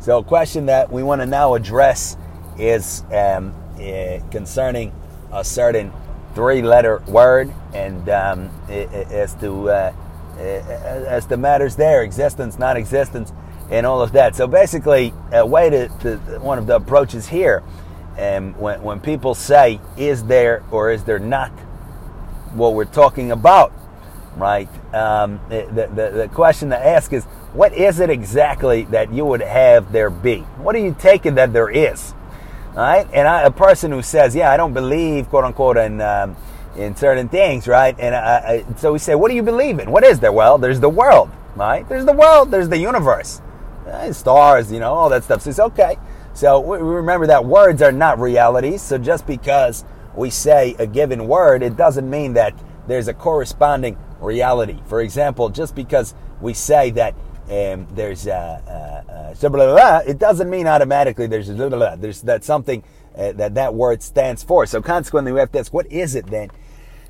So a question that we want to now address is concerning a certain three-letter word, and as to matters there, existence, non-existence, and all of that. So basically, a way to one of the approaches here, when people say, is there or is there not, what we're talking about, right? The question to ask is, what is it exactly that you would have there be? What are you taking that there is? All right? And a person who says, yeah, I don't believe, quote unquote, in certain things, right? And so we say, what do you believe in? What is there? Well, there's the world, right? There's the world, there's the universe, stars, all that stuff. So it's okay. So we remember that words are not realities. So just because we say a given word, it doesn't mean that there's a corresponding reality. For example, just because we say that there's it doesn't mean automatically there's that something that word stands for. So consequently, we have to ask, what is it then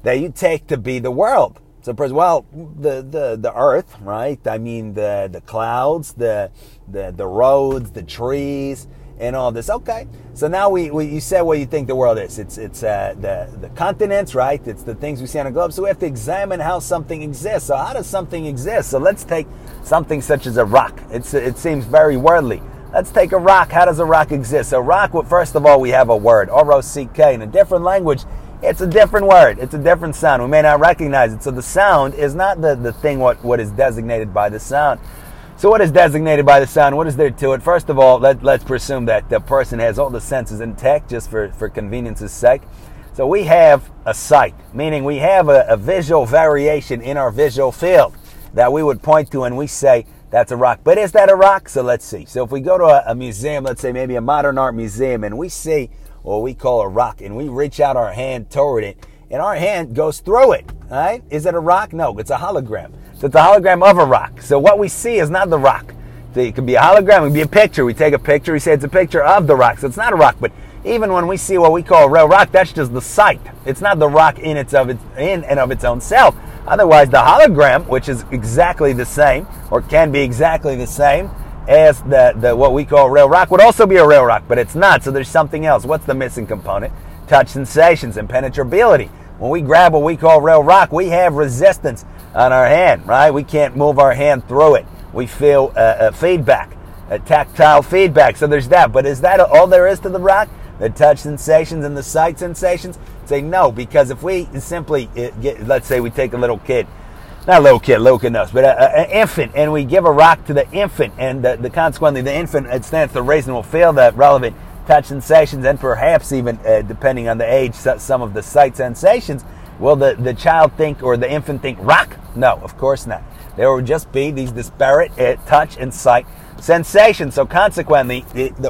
that you take to be the world? So, well, the earth, right? I mean, the clouds, the roads, the trees, and all this. Okay, so now you say what you think the world is. It's the continents, right? It's the things we see on the globe. So we have to examine how something exists. So how does something exist? So let's take something such as a rock. It seems very worldly. Let's take a rock. How does a rock exist? So rock, well, first of all, we have a word, R-O-C-K. In a different language, it's a different word. It's a different sound. We may not recognize it. So the sound is not the thing what is designated by the sound. So what is designated by the sound? What is there to it? First of all, let's presume that the person has all the senses intact, just for convenience's sake. So we have a sight, meaning we have a visual variation in our visual field that we would point to and we say, that's a rock. But is that a rock? So let's see. So if we go to a museum, let's say maybe a modern art museum, and we see what we call a rock, and we reach out our hand toward it, and our hand goes through it, all right? Is it a rock? No, it's a hologram. So it's a hologram of a rock. So what we see is not the rock. So it could be a hologram, it could be a picture. We take a picture, we say it's a picture of the rock. So it's not a rock. But even when we see what we call a real rock, that's just the sight. It's not the rock in and of its own self. Otherwise, the hologram, which is exactly the same, or can be exactly the same as the what we call a real rock, would also be a real rock, but it's not. So there's something else. What's the missing component? Touch sensations and penetrability. When we grab what we call real rock, we have resistance on our hand, right? We can't move our hand through it. We feel feedback, a tactile feedback. So there's that. But is that all there is to the rock? The touch sensations and the sight sensations? Say no, because if we simply let's say we take a little kid, not a little kid, little kid knows, but an infant, and we give a rock to the infant, and consequently the infant, it stands to reason, will feel the relevant touch sensations, and perhaps even, depending on the age, some of the sight sensations. Will the child think, or the infant think, rock? No, of course not. There will just be these disparate touch and sight sensations. So consequently,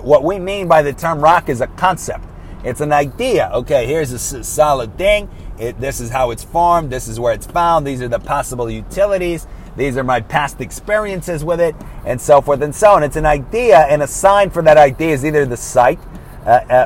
what we mean by the term rock is a concept. It's an idea. Okay, here's a solid thing. This is how it's formed. This is where it's found. These are the possible utilities. These are my past experiences with it, and so forth and so on. It's an idea, and a sign for that idea is either the sight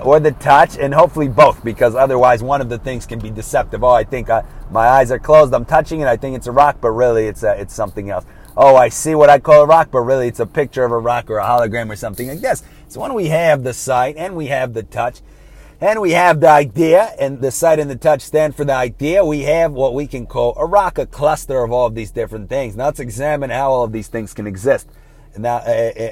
or the touch, and hopefully both, because otherwise one of the things can be deceptive. Oh, I think my eyes are closed, I'm touching it, I think it's a rock, but really it's something else. Oh, I see what I call a rock, but really it's a picture of a rock or a hologram or something like this. So when we have the sight, and we have the touch, and we have the idea, and the sight and the touch stand for the idea, we have what we can call a rock, a cluster of all of these different things. Now let's examine how all of these things can exist. Now,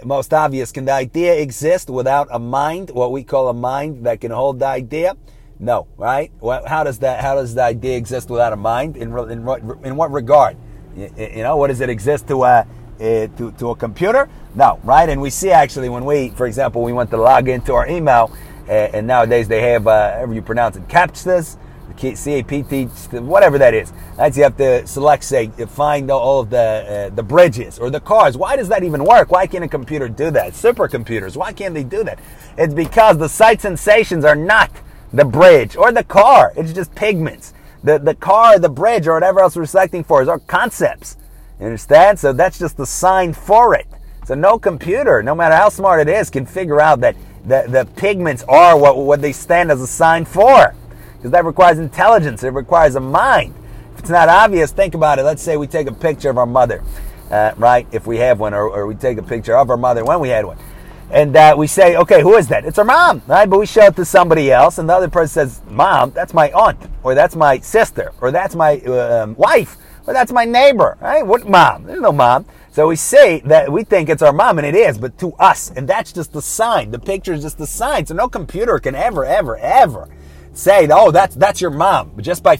most obvious, can the idea exist without a mind, what we call a mind that can hold the idea? No, right? Well, how does the idea exist without a mind? In what regard? What does it exist to to a computer? No, right? And we see actually when for example, we want to log into our email, and nowadays they have, however you pronounce it, CAPTCHAs, C-A-P-T, whatever that is. That's, you have to select, say, find all of the bridges or the cars. Why does that even work? Why can't a computer do that? Supercomputers, why can't they do that? It's because the sight sensations are not the bridge or the car. It's just pigments. The car, the bridge, or whatever else we're selecting for is our concepts. You understand? So that's just the sign for it. So no computer, no matter how smart it is, can figure out that the pigments are what they stand as a sign for. Because that requires intelligence. It requires a mind. If it's not obvious, think about it. Let's say we take a picture of our mother, right? If we have one, or we take a picture of our mother when we had one. and we say, okay, who is that? It's our mom, right? But we show it to somebody else, and the other person says, Mom, that's my aunt, or that's my sister, or that's my wife, or that's my neighbor, right? What mom? There's no mom. So we say that we think it's our mom, and it is, but to us. And that's just the sign. The picture is just the sign. So no computer can ever say, oh, that's your mom, just by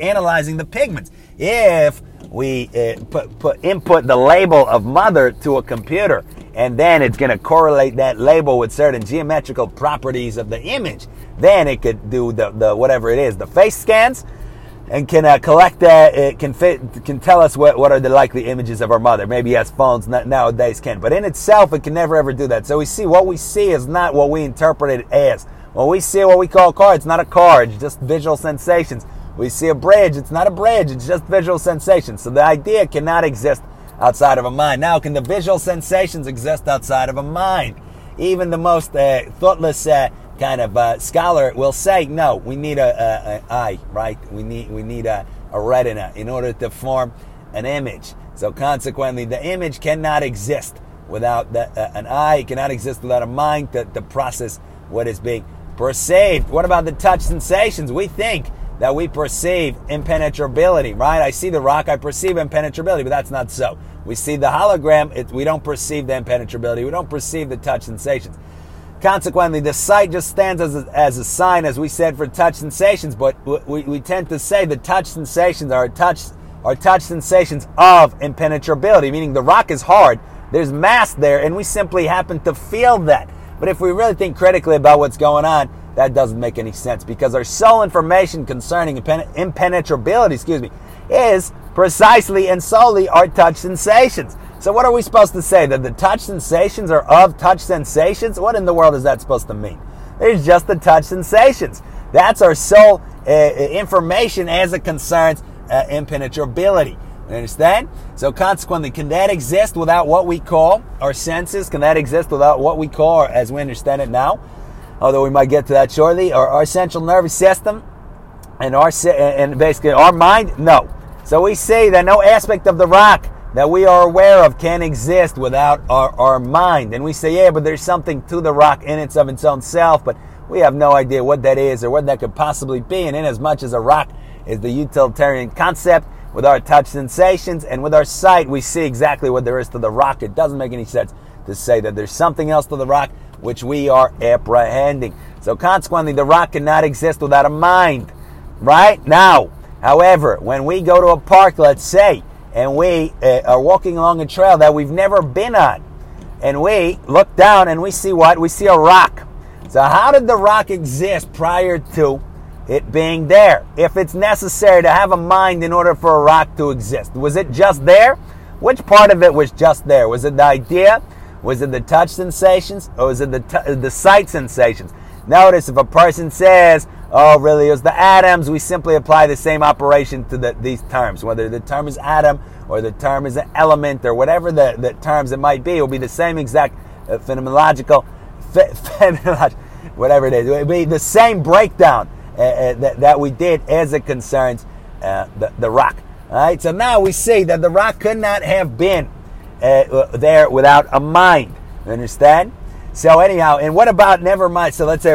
analyzing the pigments. If we input the label of mother to a computer, and then it's going to correlate that label with certain geometrical properties of the image, then it could do the whatever it is, the face scans, and can collect that. It can tell us what are the likely images of our mother. Maybe yes, phones nowadays can, but in itself it can never ever do that. So what we see is not what we interpret it as. When we see what we call a car, it's not a car, it's just visual sensations. We see a bridge, it's not a bridge, it's just visual sensations. So the idea cannot exist outside of a mind. Now, can the visual sensations exist outside of a mind? Even the most thoughtless scholar will say, no, we need an eye, right? We need a retina in order to form an image. So consequently, the image cannot exist without an eye. It cannot exist without a mind to process what is being perceived. What about the touch sensations? We think that we perceive impenetrability, right? I see the rock, I perceive impenetrability, but that's not so. We see the hologram, we don't perceive the impenetrability. We don't perceive the touch sensations. Consequently, the sight just stands as a sign, as we said, for touch sensations, but we tend to say the touch sensations are touch sensations of impenetrability, meaning the rock is hard, there's mass there, and we simply happen to feel that. But if we really think critically about what's going on, that doesn't make any sense, because our sole information concerning impenetrability, is precisely and solely our touch sensations. So what are we supposed to say? That the touch sensations are of touch sensations? What in the world is that supposed to mean? There's just the touch sensations. That's our sole information as it concerns impenetrability. You understand? So consequently, can that exist without what we call our senses? Can that exist without what we call, as we understand it now? Although we might get to that shortly, our central nervous system and basically our mind, no. So we say that no aspect of the rock that we are aware of can exist without our mind. And we say, yeah, but there's something to the rock in it's of its own self, but we have no idea what that is or what that could possibly be. And inasmuch as a rock is the utilitarian concept, with our touch sensations and with our sight, we see exactly what there is to the rock. It doesn't make any sense to say that there's something else to the rock which we are apprehending. So consequently, the rock cannot exist without a mind, right? Now, however, when we go to a park, let's say, and we are walking along a trail that we've never been on, and we look down and we see what? We see a rock. So how did the rock exist prior to it being there? If it's necessary to have a mind in order for a rock to exist, was it just there? Which part of it was just there? Was it the idea? Was it the touch sensations? Or was it the sight sensations? Notice if a person says, oh, really, it was the atoms, we simply apply the same operation to these terms. Whether the term is atom or the term is an element or whatever the terms it might be, it will be the same exact whatever it is. It will be the same breakdown that we did as it concerns the rock. All right? So now we see that the rock could not have been there without a mind. You understand? So anyhow, and what about never mind? So let's say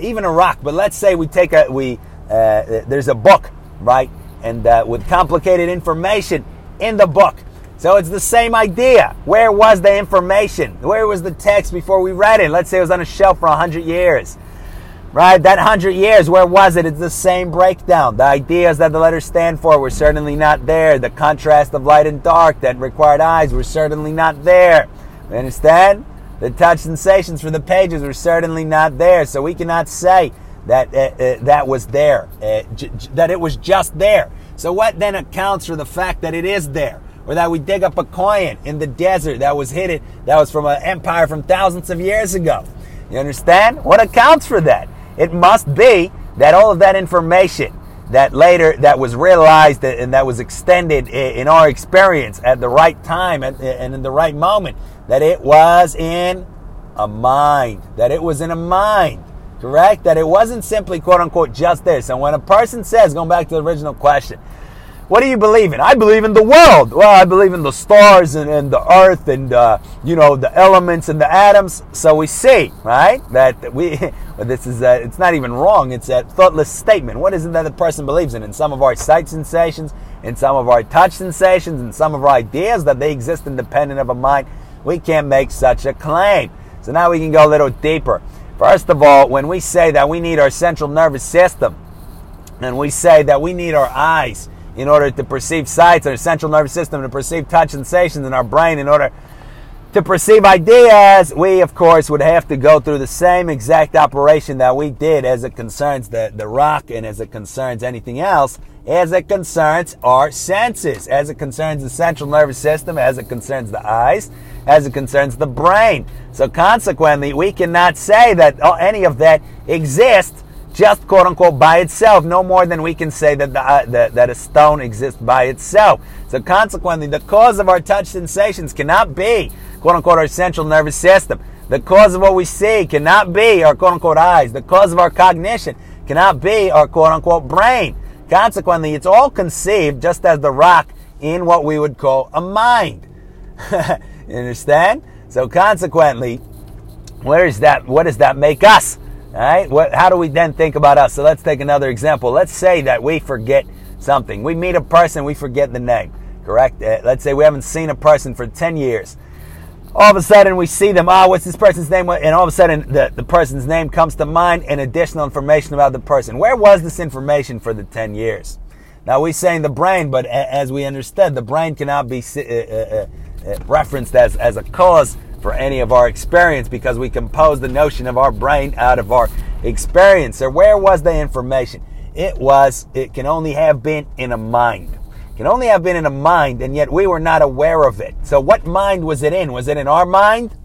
even a rock. But let's say we take there's a book, right? And with complicated information in the book. So it's the same idea. Where was the information? Where was the text before we read it? Let's say it was on a shelf for 100 years, right? That 100 years, where was it? It's the same breakdown. The ideas that the letters stand for were certainly not there. The contrast of light and dark that required eyes were certainly not there. You understand? The touch sensations for the pages were certainly not there. So we cannot say that that was there, that it was just there. So what then accounts for the fact that it is there? Or that we dig up a coin in the desert that was hidden, that was from an empire from thousands of years ago. You understand? What accounts for that? It must be that all of that information that was realized and that was extended in our experience at the right time and in the right moment, that it was in a mind. That it was in a mind, correct? That it wasn't simply, quote unquote, just there. So when a person says, going back to the original question, What do you believe in? I believe in the world. Well, I believe in the stars and the earth and, the elements and the atoms. So we see, right, that it's not even wrong. It's a thoughtless statement. What is it that the person believes in? In some of our sight sensations, in some of our touch sensations, in some of our ideas that they exist independent of a mind, we can't make such a claim. So now we can go a little deeper. First of all, when we say that we need our central nervous system, and we say that we need our eyes in order to perceive sights, our central nervous system to perceive touch sensations, and our brain in order to perceive ideas, we, of course, would have to go through the same exact operation that we did as it concerns the rock and as it concerns anything else, as it concerns our senses, as it concerns the central nervous system, as it concerns the eyes, as it concerns the brain. So consequently, we cannot say that any of that exists just quote-unquote by itself, no more than we can say that that a stone exists by itself. So consequently, the cause of our touch sensations cannot be quote-unquote our central nervous system. The cause of what we see cannot be our quote-unquote eyes. The cause of our cognition cannot be our quote-unquote brain. Consequently, it's all conceived just as the rock in what we would call a mind. You understand? So consequently, what does that make us? All right, how do we then think about us? So let's take another example. Let's say that we forget something. We meet a person, we forget the name, correct? Let's say we haven't seen a person for 10 years. All of a sudden we see them, what's this person's name? And all of a sudden the person's name comes to mind and additional information about the person. Where was this information for the 10 years? Now we're saying the brain, but as we understood, the brain cannot be referenced as a cause for any of our experience, because we compose the notion of our brain out of our experience. So where was the information? It can only have been in a mind. It can only have been in a mind, and yet we were not aware of it. So what mind was it in? Was it in our mind?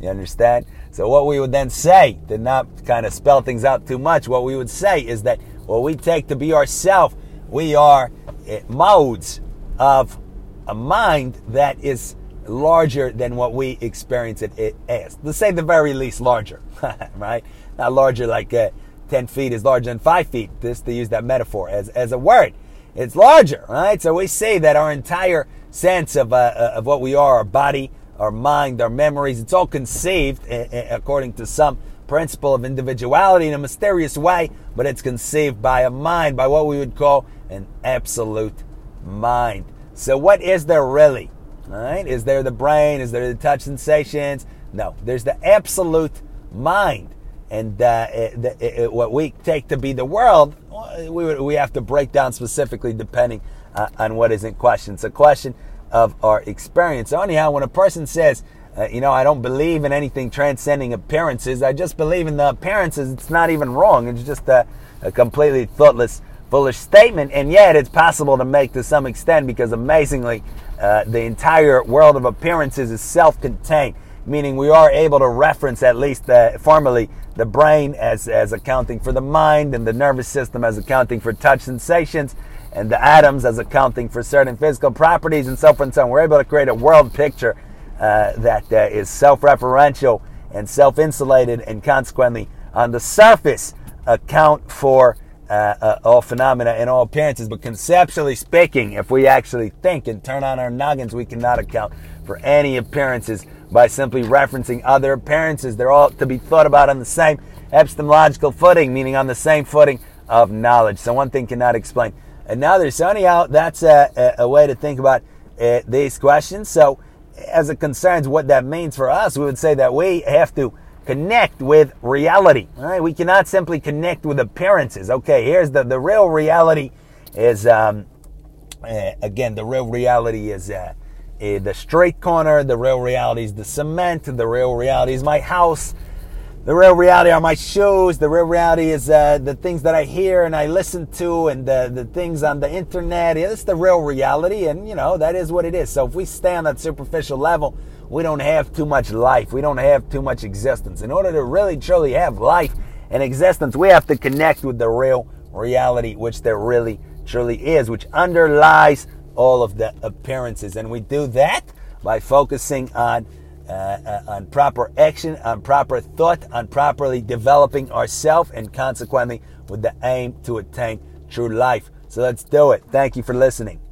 You understand? So what we would then say, to not kind of spell things out too much, what we would say is that what we take to be ourself, we are modes of a mind that is larger than what we experience it as. Let's say the very least larger, right? Not larger like 10 feet is larger than 5 feet, just to use that metaphor as a word. It's larger, right? So we say that our entire sense of what we are, our body, our mind, our memories, it's all conceived according to some principle of individuality in a mysterious way, but it's conceived by a mind, by what we would call an absolute mind. So what is there really? All right? Is there the brain? Is there the touch sensations? No. There's the absolute mind. And what we take to be the world, we have to break down specifically depending on what is in question. It's a question of our experience. So anyhow, when a person says, I don't believe in anything transcending appearances, I just believe in the appearances, it's not even wrong. It's just a completely thoughtless, foolish statement. And yet it's possible to make to some extent, because amazingly, the entire world of appearances is self-contained, meaning we are able to reference at least formally the brain as accounting for the mind, and the nervous system as accounting for touch sensations, and the atoms as accounting for certain physical properties, and so forth and so on. We're able to create a world picture that is self-referential and self-insulated, and consequently on the surface account for all phenomena and all appearances. But conceptually speaking, if we actually think and turn on our noggins, we cannot account for any appearances by simply referencing other appearances. They're all to be thought about on the same epistemological footing, meaning on the same footing of knowledge. So one thing cannot explain another. So anyhow, that's a way to think about these questions. So as it concerns what that means for us, we would say that we have to connect with reality. All right? We cannot simply connect with appearances. Okay, here's the real reality is, again, the real reality is the street corner. The real reality is the cement. The real reality is my house. The real reality are my shoes. The real reality is the things that I hear and I listen to, and the things on the internet. It's the real reality, and that is what it is. So if we stay on that superficial level, we don't have too much life. We don't have too much existence. In order to really, truly have life and existence, we have to connect with the real reality, which there really, truly is, which underlies all of the appearances. And we do that by focusing on proper action, on proper thought, on properly developing ourselves, and consequently with the aim to attain true life, So let's do it. Thank you for listening.